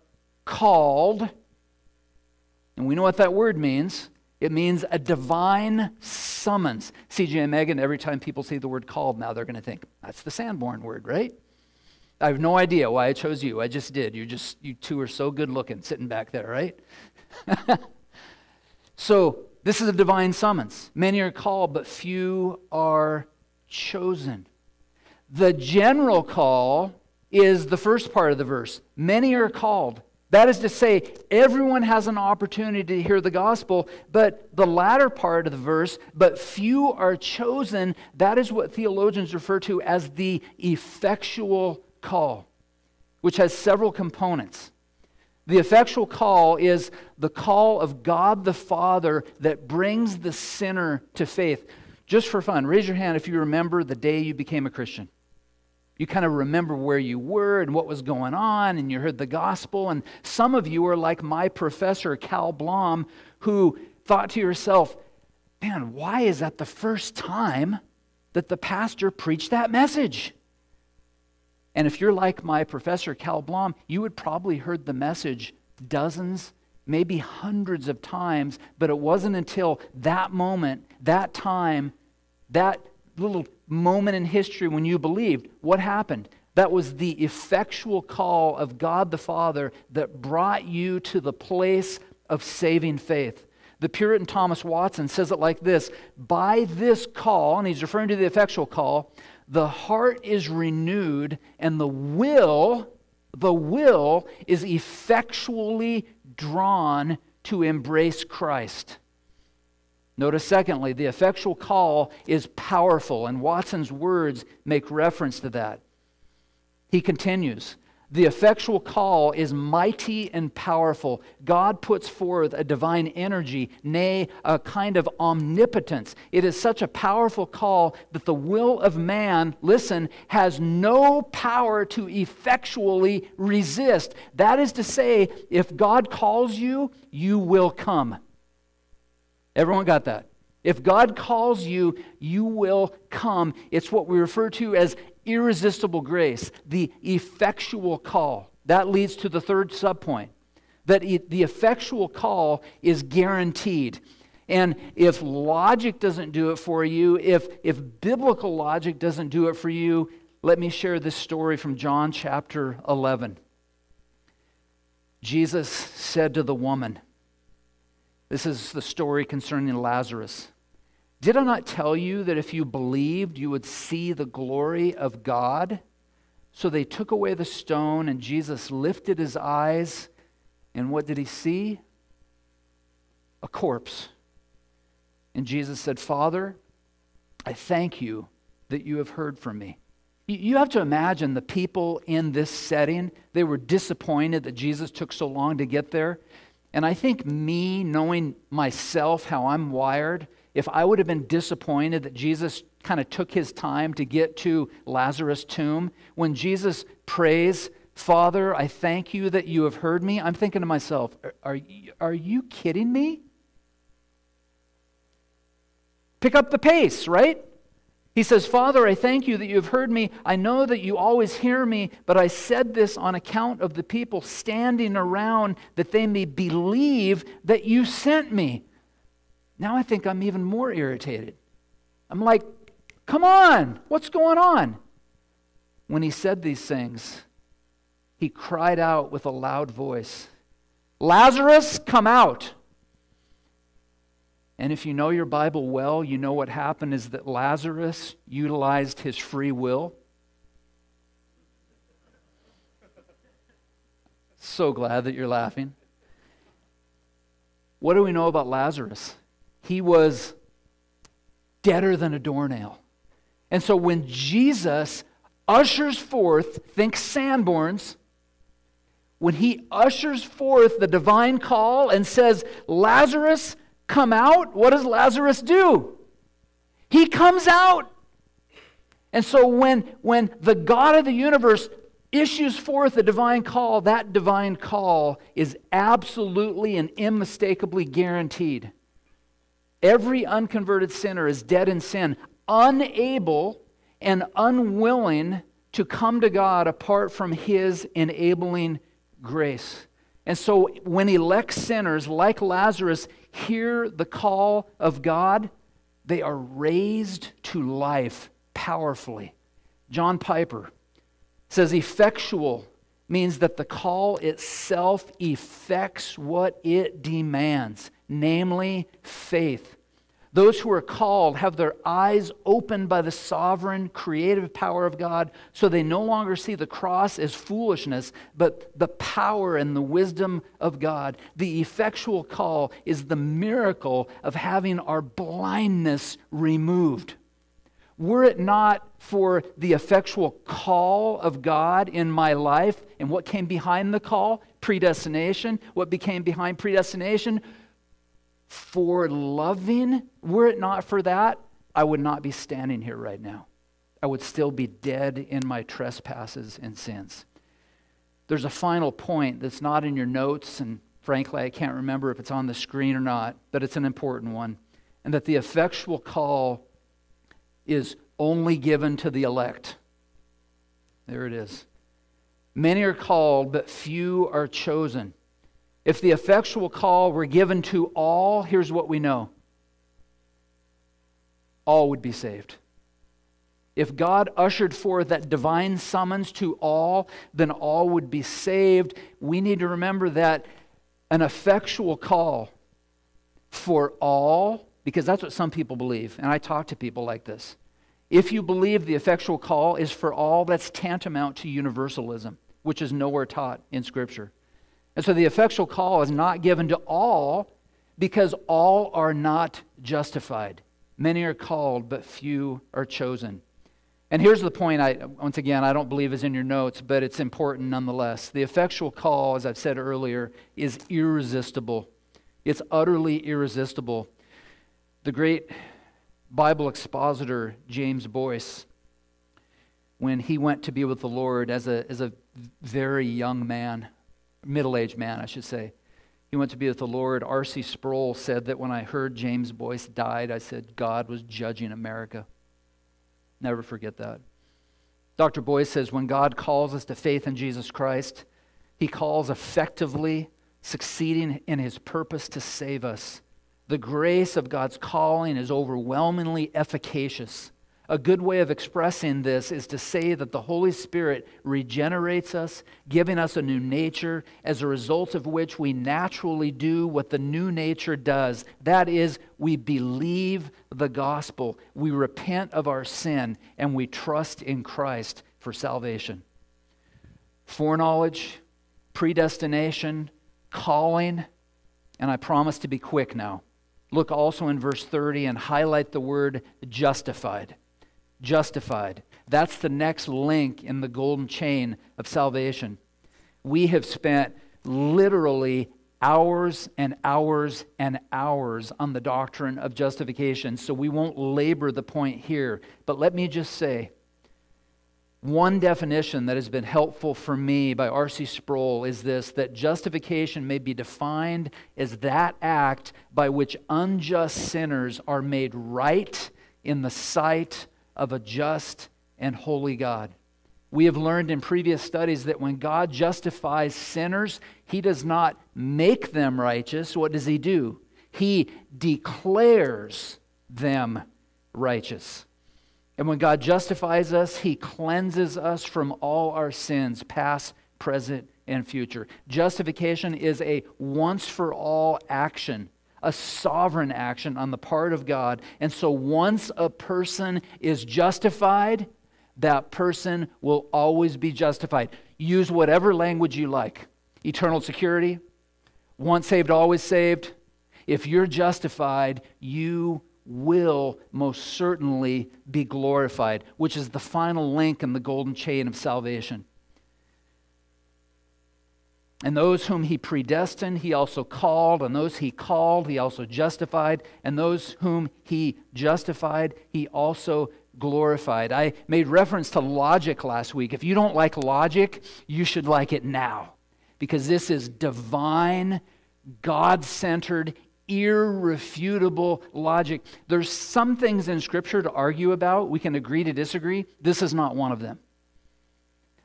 called," and we know what that word means. It means a divine summons. C J and Megan, every time people see the word called now, they're going to think, that's the Sanborn word, right? I have no idea why I chose you. I just did. You just, you two are so good looking sitting back there, right? So This is a divine summons. Many are called, but few are chosen. The general call is the first part of the verse. Many are called. That is to say, everyone has an opportunity to hear the gospel, but the latter part of the verse, but few are chosen, that is what theologians refer to as the effectual call, which has several components. The effectual call is the call of God the Father that brings the sinner to faith. Just for fun, raise your hand if you remember the day you became a Christian. You kind of remember where you were and what was going on, and you heard the gospel, and some of you are like my professor, Cal Blom, who thought to yourself, man, why is that the first time that the pastor preached that message? And if you're like my professor, Cal Blom, you would probably heard the message dozens, maybe hundreds of times, but it wasn't until that moment, that time, that little moment in history when you believed. What happened? That was the effectual call of God the Father that brought you to the place of saving faith. The Puritan Thomas Watson says it like this: by this call, and he's referring to the effectual call, the heart is renewed and the will, the will is effectually drawn to embrace Christ. Notice secondly, the effectual call is powerful, and Watson's words make reference to that. He continues, the effectual call is mighty and powerful. God puts forth a divine energy, nay, a kind of omnipotence. It is such a powerful call that the will of man, listen, has no power to effectually resist. That is to say, if God calls you, you will come. Everyone got that? If God calls you, you will come. It's what we refer to as irresistible grace, the effectual call. That leads to the third subpoint, that the effectual call is guaranteed. And if logic doesn't do it for you, if, if biblical logic doesn't do it for you, let me share this story from John chapter eleven. Jesus said to the woman, this is the story concerning Lazarus, did I not tell you that if you believed, you would see the glory of God? So they took away the stone, and Jesus lifted his eyes, and what did he see? A corpse. And Jesus said, Father, I thank you that you have heard from me. You have to imagine the people in this setting, they were disappointed that Jesus took so long to get there. And I think me, knowing myself, how I'm wired, if I would have been disappointed that Jesus kind of took his time to get to Lazarus' tomb, when Jesus prays, Father, I thank you that you have heard me, I'm thinking to myself, are, are, you, are you kidding me? Pick up the pace, right? He says, Father, I thank you that you have heard me. I know that you always hear me, but I said this on account of the people standing around that they may believe that you sent me. Now I think I'm even more irritated. I'm like, come on, what's going on? When he said these things, he cried out with a loud voice, Lazarus, come out. And if you know your Bible well, you know what happened is that Lazarus utilized his free will. So glad that you're laughing. What do we know about Lazarus? He was deader than a doornail. And so when Jesus ushers forth, think Sanborn's, when he ushers forth the divine call and says, Lazarus, come out, what does Lazarus do? He comes out. And so when, when the God of the universe issues forth a divine call, that divine call is absolutely and unmistakably guaranteed. Every unconverted sinner is dead in sin, unable and unwilling to come to God apart from his enabling grace. And so when elect sinners like Lazarus hear the call of God, they are raised to life powerfully. John Piper says effectual means that the call itself effects what it demands. namely faith. Those who are called have their eyes opened by the sovereign, creative power of God, so they no longer see the cross as foolishness, but the power and the wisdom of God. The effectual call is the miracle of having our blindness removed. Were it not for the effectual call of God in my life, and what came behind the call? Predestination. What became behind predestination? For loving, were it not for that, I would not be standing here right now. I would still be dead in my trespasses and sins. There's a final point that's not in your notes, and frankly, I can't remember if it's on the screen or not, but it's an important one, and that the effectual call is only given to the elect. There it is. Many are called, but few are chosen. If the effectual call were given to all, here's what we know. All would be saved. If God ushered forth that divine summons to all, then all would be saved. We need to remember that an effectual call for all, because that's what some people believe, and I talk to people like this. If you believe the effectual call is for all, that's tantamount to universalism, which is nowhere taught in Scripture. And so the effectual call is not given to all because all are not justified. Many are called, but few are chosen. And here's the point, I, once again, I don't believe is in your notes, but it's important nonetheless. The effectual call, as I've said earlier, is irresistible. It's utterly irresistible. The great Bible expositor, James Boyce, when he went to be with the Lord as a, as a very young man, middle-aged man, I should say. He went to be with the Lord. R C Sproul said that when I heard James Boyce died, I said, God was judging America. Never forget that. Doctor Boyce says, when God calls us to faith in Jesus Christ, He calls effectively, succeeding in His purpose to save us. The grace of God's calling is overwhelmingly efficacious. A good way of expressing this is to say that the Holy Spirit regenerates us, giving us a new nature, as a result of which we naturally do what the new nature does. That is, we believe the gospel, we repent of our sin, and we trust in Christ for salvation. Foreknowledge, predestination, calling, and I promise to be quick now. Look also in verse thirty and highlight the word justified. Justified. That's the next link in the golden chain of salvation. We have spent literally hours and hours and hours on the doctrine of justification, so we won't labor the point here. But let me just say, one definition that has been helpful for me by R C Sproul is this, that justification may be defined as that act by which unjust sinners are made right in the sight of a just and holy God. We have learned in previous studies that when God justifies sinners, He does not make them righteous. What does He do? He declares them righteous. And when God justifies us, He cleanses us from all our sins, past, present, and future. Justification is a once-for-all action, a sovereign action on the part of God. And so once a person is justified, that person will always be justified. Use whatever language you like. Eternal security, once saved, always saved. If you're justified, you will most certainly be glorified, which is the final link in the golden chain of salvation. And those whom He predestined, He also called, and those He called, He also justified, and those whom He justified, He also glorified. I made reference to logic last week. If you don't like logic, you should like it now, because this is divine, God-centered, irrefutable logic. There's some things in Scripture to argue about. We can agree to disagree. This is not one of them.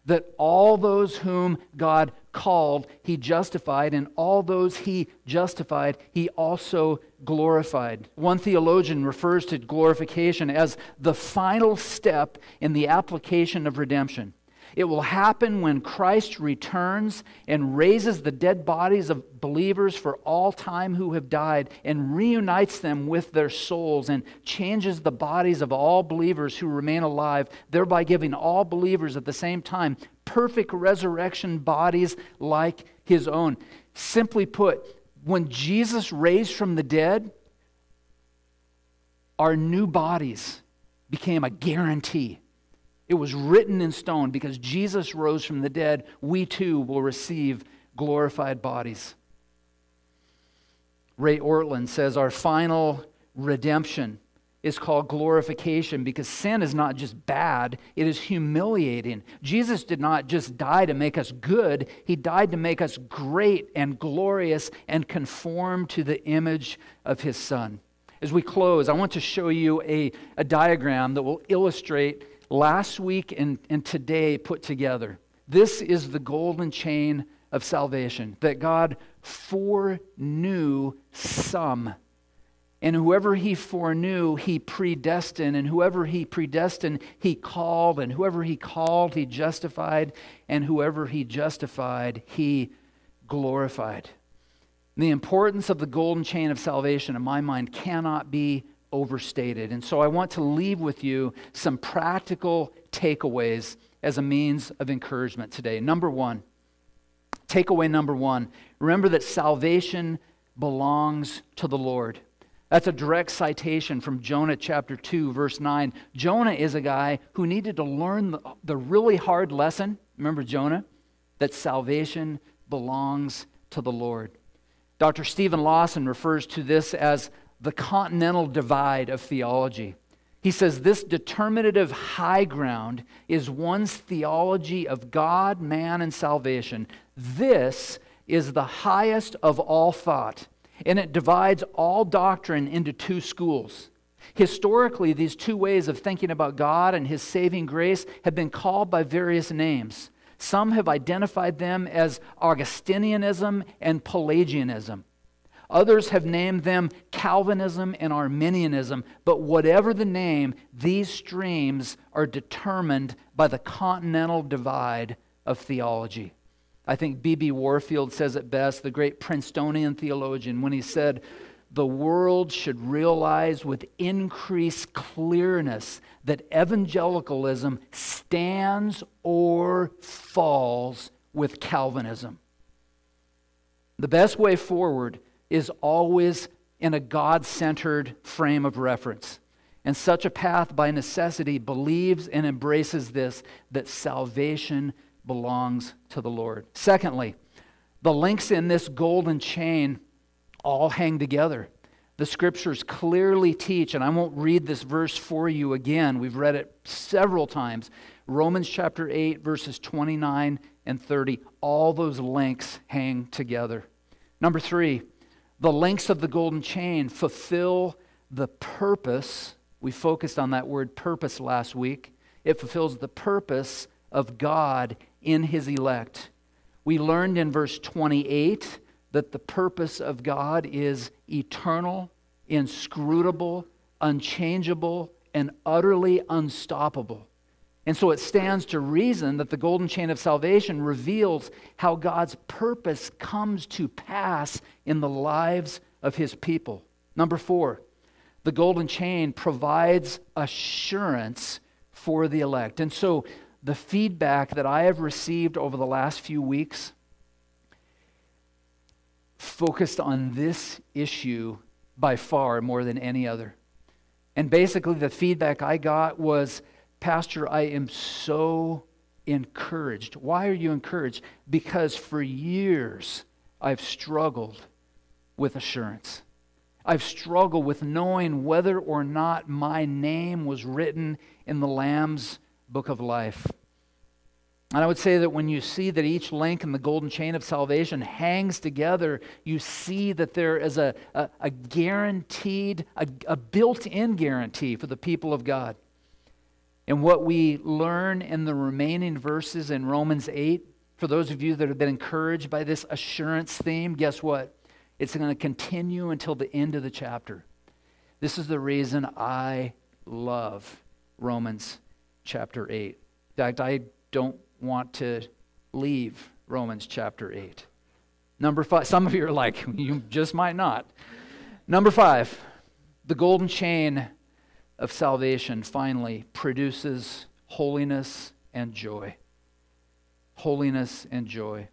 That all those whom God called, He justified, and all those He justified, He also glorified. One theologian refers to glorification as the final step in the application of redemption. It will happen when Christ returns and raises the dead bodies of believers for all time who have died and reunites them with their souls and changes the bodies of all believers who remain alive, thereby giving all believers at the same time perfect resurrection bodies like his own. Simply put, when Jesus raised from the dead, our new bodies became a guarantee. It was written in stone. Because Jesus rose from the dead, we too will receive glorified bodies. Ray Ortland says our final redemption is called glorification because sin is not just bad, it is humiliating. Jesus did not just die to make us good, he died to make us great and glorious and conform to the image of his Son. As we close, I want to show you a, a diagram that will illustrate last week and, and today put together. This is the golden chain of salvation, that God foreknew some. And whoever he foreknew, he predestined. And whoever he predestined, he called. And whoever he called, he justified. And whoever he justified, he glorified. The importance of the golden chain of salvation, in my mind, cannot be overstated. And so I want to leave with you some practical takeaways as a means of encouragement today. Number one, takeaway number one, remember that salvation belongs to the Lord. That's a direct citation from Jonah chapter two, verse nine. Jonah is a guy who needed to learn the, the really hard lesson, remember Jonah, that salvation belongs to the Lord. Doctor Stephen Lawson refers to this as the continental divide of theology. He says this determinative high ground is one's theology of God, man, and salvation. This is the highest of all thought, and it divides all doctrine into two schools. Historically, these two ways of thinking about God and his saving grace have been called by various names. Some have identified them as Augustinianism and Pelagianism. Others have named them Calvinism and Arminianism. But whatever the name, these streams are determined by the continental divide of theology. I think B B Warfield says it best, the great Princetonian theologian, when he said, "The world should realize with increased clearness that evangelicalism stands or falls with Calvinism." The best way forward is always in a God-centered frame of reference. And such a path by necessity believes and embraces this, that salvation belongs to the Lord. Secondly, the links in this golden chain all hang together. The scriptures clearly teach, and I won't read this verse for you again. We've read it several times. Romans chapter eight, verses twenty-nine and thirty. All those links hang together. Number three, the links of the golden chain fulfill the purpose. We focused on that word purpose last week. It fulfills the purpose of God in his elect. We learned in verse twenty-eight that the purpose of God is eternal, inscrutable, unchangeable, and utterly unstoppable. And so it stands to reason that the golden chain of salvation reveals how God's purpose comes to pass in the lives of his people. Number four, the golden chain provides assurance for the elect. And so the feedback that I have received over the last few weeks focused on this issue by far more than any other. And basically the feedback I got was, "Pastor, I am so encouraged." Why are you encouraged? Because for years I've struggled with assurance. I've struggled with knowing whether or not my name was written in the Lamb's Book of Life. And I would say that when you see that each link in the golden chain of salvation hangs together, you see that there is a, a, a guaranteed, a, a built-in guarantee for the people of God. And what we learn in the remaining verses in Romans eight, for those of you that have been encouraged by this assurance theme, guess what? It's going to continue until the end of the chapter. This is the reason I love Romans chapter eight. In fact, I don't want to leave Romans chapter eight. Number five, some of you are like, you just might not. Number five, the golden chain of salvation finally produces holiness and joy. Holiness and joy.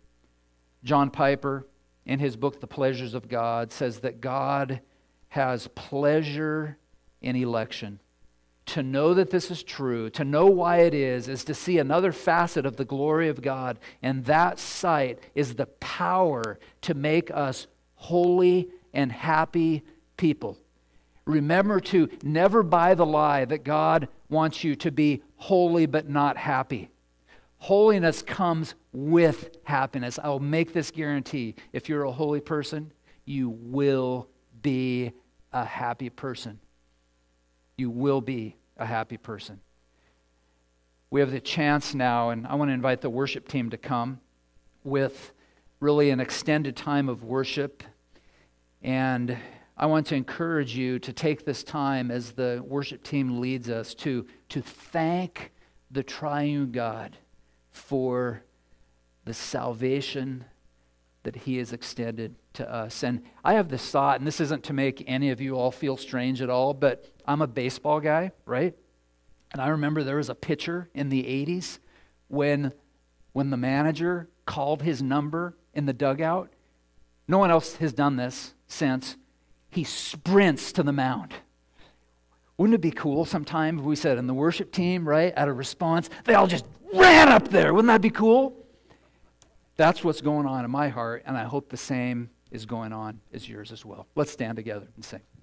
John Piper, in his book, The Pleasures of God, says that God has pleasure in election. To know that this is true, to know why it is, is to see another facet of the glory of God. And that sight is the power to make us holy and happy people. Remember to never buy the lie that God wants you to be holy but not happy. Holiness comes with happiness. I'll make this guarantee. If you're a holy person, you will be a happy person. You will be a happy person. We have the chance now, and I want to invite the worship team to come with really an extended time of worship. And I want to encourage you to take this time as the worship team leads us to, to thank the triune God for the salvation that He has extended to us. And I have this thought, and this isn't to make any of you all feel strange at all, but I'm a baseball guy, right? And I remember there was a pitcher in the eighties when, when the manager called his number in the dugout. No one else has done this since. He sprints to the mound. Wouldn't it be cool sometime if we said in the worship team, right, at a response, they all just ran up there. Wouldn't that be cool? That's what's going on in my heart, and I hope the same is going on as yours as well. Let's stand together and sing.